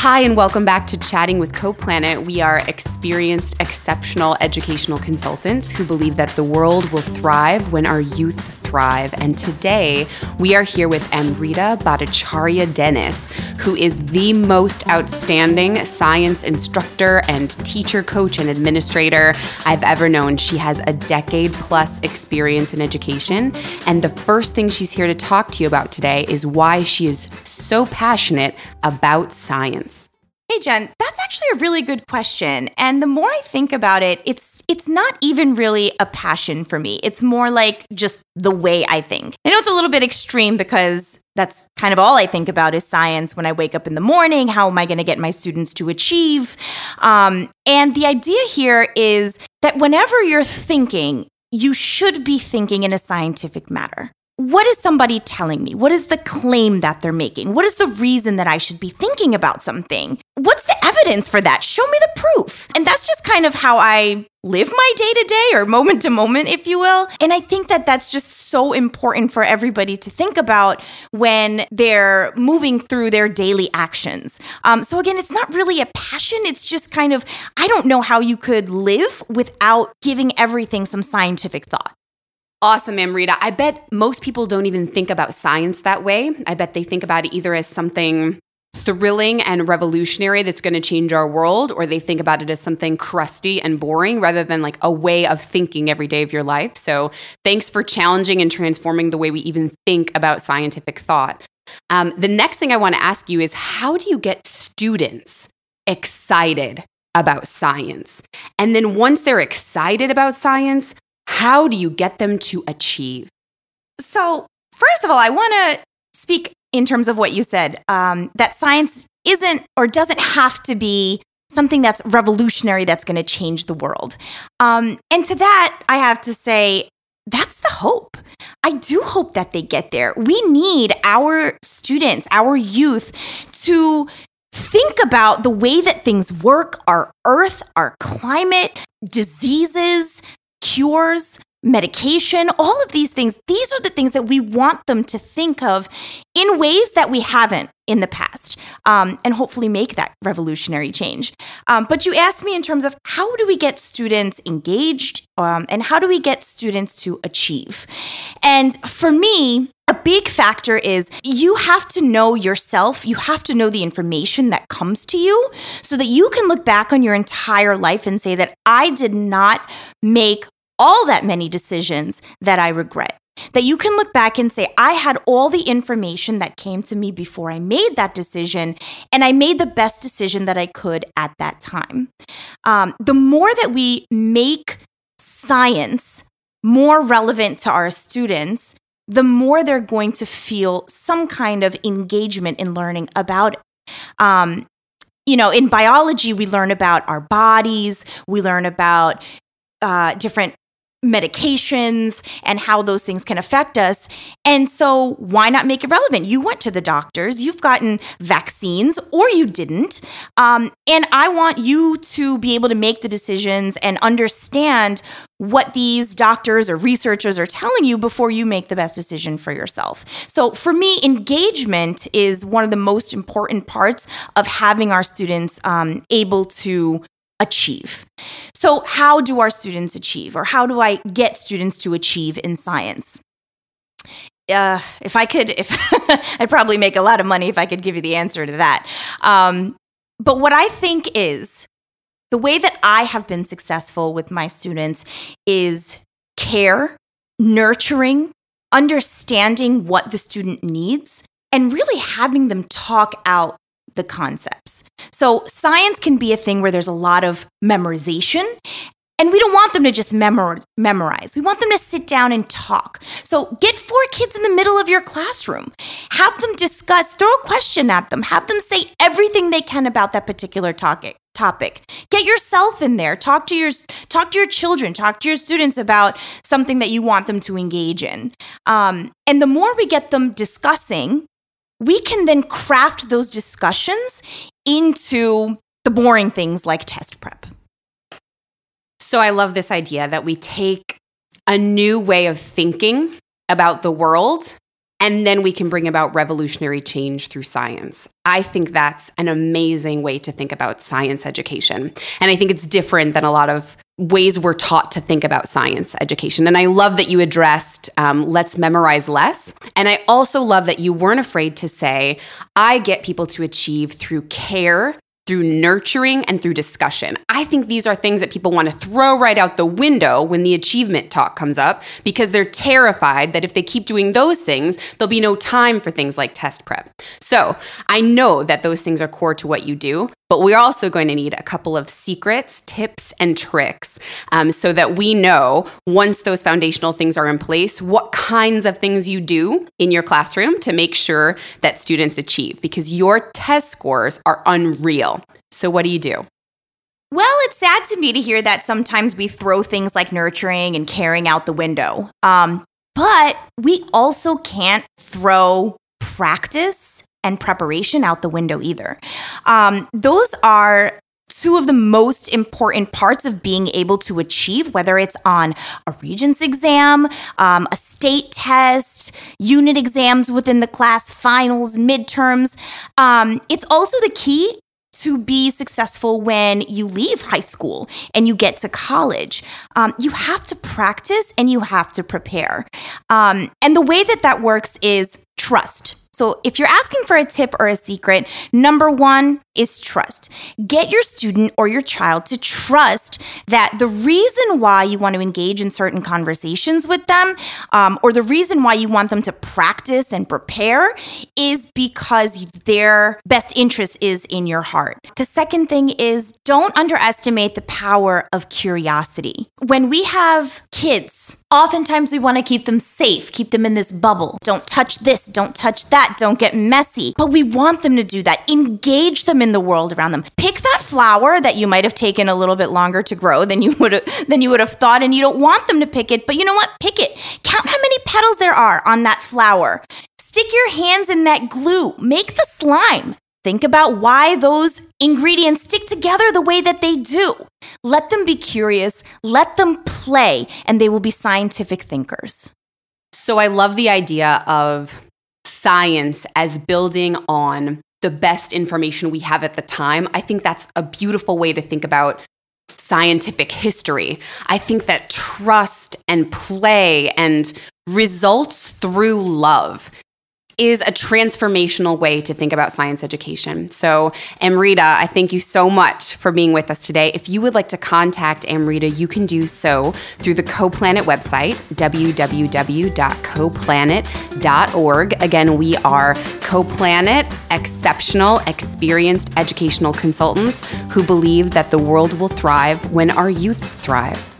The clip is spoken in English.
Hi, and welcome back to Chatting with CoPlanet. We are experienced, exceptional educational consultants who believe that the world will thrive when our youth thrive. And today, we are here with Amrita Bhattacharya-Dennis, who is the most outstanding science instructor and teacher, coach, and administrator I've ever known. She has a decade-plus experience in education, and the first thing she's here to talk to you about today is why she is so passionate about science. Hey, Jen, that's actually a really good question. And the more I think about it, it's not even really a passion for me. It's more like just the way I think. I know it's a little bit extreme because that's kind of all I think about is science when I wake up in the morning. How am I going to get my students to achieve? And the idea here is that whenever you're thinking, you should be thinking in a scientific manner. What is somebody telling me? What is the claim that they're making? What is the reason that I should be thinking about something? What's the evidence for that? Show me the proof. And that's just kind of how I live my day-to-day or moment-to-moment, if you will. And I think that that's just so important for everybody to think about when they're moving through their daily actions. So again, it's not really a passion. It's just kind of, I don't know how you could live without giving everything some scientific thought. Awesome, Amrita. I bet most people don't even think about science that way. I bet they think about it either as something thrilling and revolutionary that's going to change our world, or they think about it as something crusty and boring rather than like a way of thinking every day of your life. So thanks for challenging and transforming the way we even think about scientific thought. The next thing I want to ask you is, how do you get students excited about science? And then once they're excited about science, how do you get them to achieve? So first of all, I want to speak in terms of what you said, that science isn't or doesn't have to be something that's revolutionary that's going to change the world. And to that, I have to say, that's the hope. I do hope that they get there. We need our students, our youth, to think about the way that things work, our earth, our climate, diseases, cures, medication, all of these things. These are the things that we want them to think of in ways that we haven't in the past, and hopefully make that revolutionary change. But you asked me in terms of how do we get students engaged, and how do we get students to achieve? And for me, a big factor is you have to know yourself. You have to know the information that comes to you so that you can look back on your entire life and say that I did not make all that many decisions that I regret. That you can look back and say, I had all the information that came to me before I made that decision, and I made the best decision that I could at that time. The more that we make science more relevant to our students, the more they're going to feel some kind of engagement in learning about it. In biology, we learn about our bodies, we learn about different medications and how those things can affect us. And so why not make it relevant? You went to the doctors, you've gotten vaccines, or you didn't. And I want you to be able to make the decisions and understand what these doctors or researchers are telling you before you make the best decision for yourself. So for me, engagement is one of the most important parts of having our students able to achieve. So how do our students achieve, or how do I get students to achieve in science? If I could, I'd probably make a lot of money if I could give you the answer to that. But what I think is the way that I have been successful with my students is care, nurturing, understanding what the student needs, and really having them talk out the concepts. So science can be a thing where there's a lot of memorization, and we don't want them to just memorize. We want them to sit down and talk. So get 4 kids in the middle of your classroom. Have them discuss, throw a question at them. Have them say everything they can about that particular topic. Get yourself in there. Talk to your children. Talk to your students about something that you want them to engage in. And the more we get them discussing, we can then craft those discussions into the boring things like test prep. So I love this idea that we take a new way of thinking about the world And then we can bring about revolutionary change through science. I think that's an amazing way to think about science education. And I think it's different than a lot of ways we're taught to think about science education. And I love that you addressed let's memorize less. And I also love that you weren't afraid to say, I get people to achieve through care, through nurturing, and through discussion. I think these are things that people want to throw right out the window when the achievement talk comes up, because they're terrified that if they keep doing those things, there'll be no time for things like test prep. So I know that those things are core to what you do, but we're also going to need a couple of secrets, tips, and tricks so that we know once those foundational things are in place, what kinds of things you do in your classroom to make sure that students achieve, because your test scores are unreal. So what do you do? Well, it's sad to me to hear that sometimes we throw things like nurturing and caring out the window. But we also can't throw practice and preparation out the window either. Those are two of the most important parts of being able to achieve, whether it's on a Regents exam, a state test, unit exams within the class, finals, midterms. It's also the key to be successful when you leave high school and you get to college. You have to practice and you have to prepare. And the way that works is trust. So if you're asking for a tip or a secret, number one is trust. Get your student or your child to trust that the reason why you want to engage in certain conversations with them, or the reason why you want them to practice and prepare, is because their best interest is in your heart. The second thing is, don't underestimate the power of curiosity. When we have kids, oftentimes we want to keep them safe, keep them in this bubble. Don't touch this, don't touch that. Don't get messy. But we want them to do that. Engage them in the world around them. Pick that flower that you might have taken a little bit longer to grow than you would have thought, and you don't want them to pick it. But you know what? Pick it. Count how many petals there are on that flower. Stick your hands in that glue. Make the slime. Think about why those ingredients stick together the way that they do. Let them be curious. Let them play, and they will be scientific thinkers. So I love the idea of science as building on the best information we have at the time. I think that's a beautiful way to think about scientific history. I think that trust and play and results through love is a transformational way to think about science education. So Amrita, I thank you so much for being with us today. If you would like to contact Amrita, you can do so through the CoPlanet website, www.coplanet.org. Again, we are CoPlanet, exceptional, experienced educational consultants who believe that the world will thrive when our youth thrive.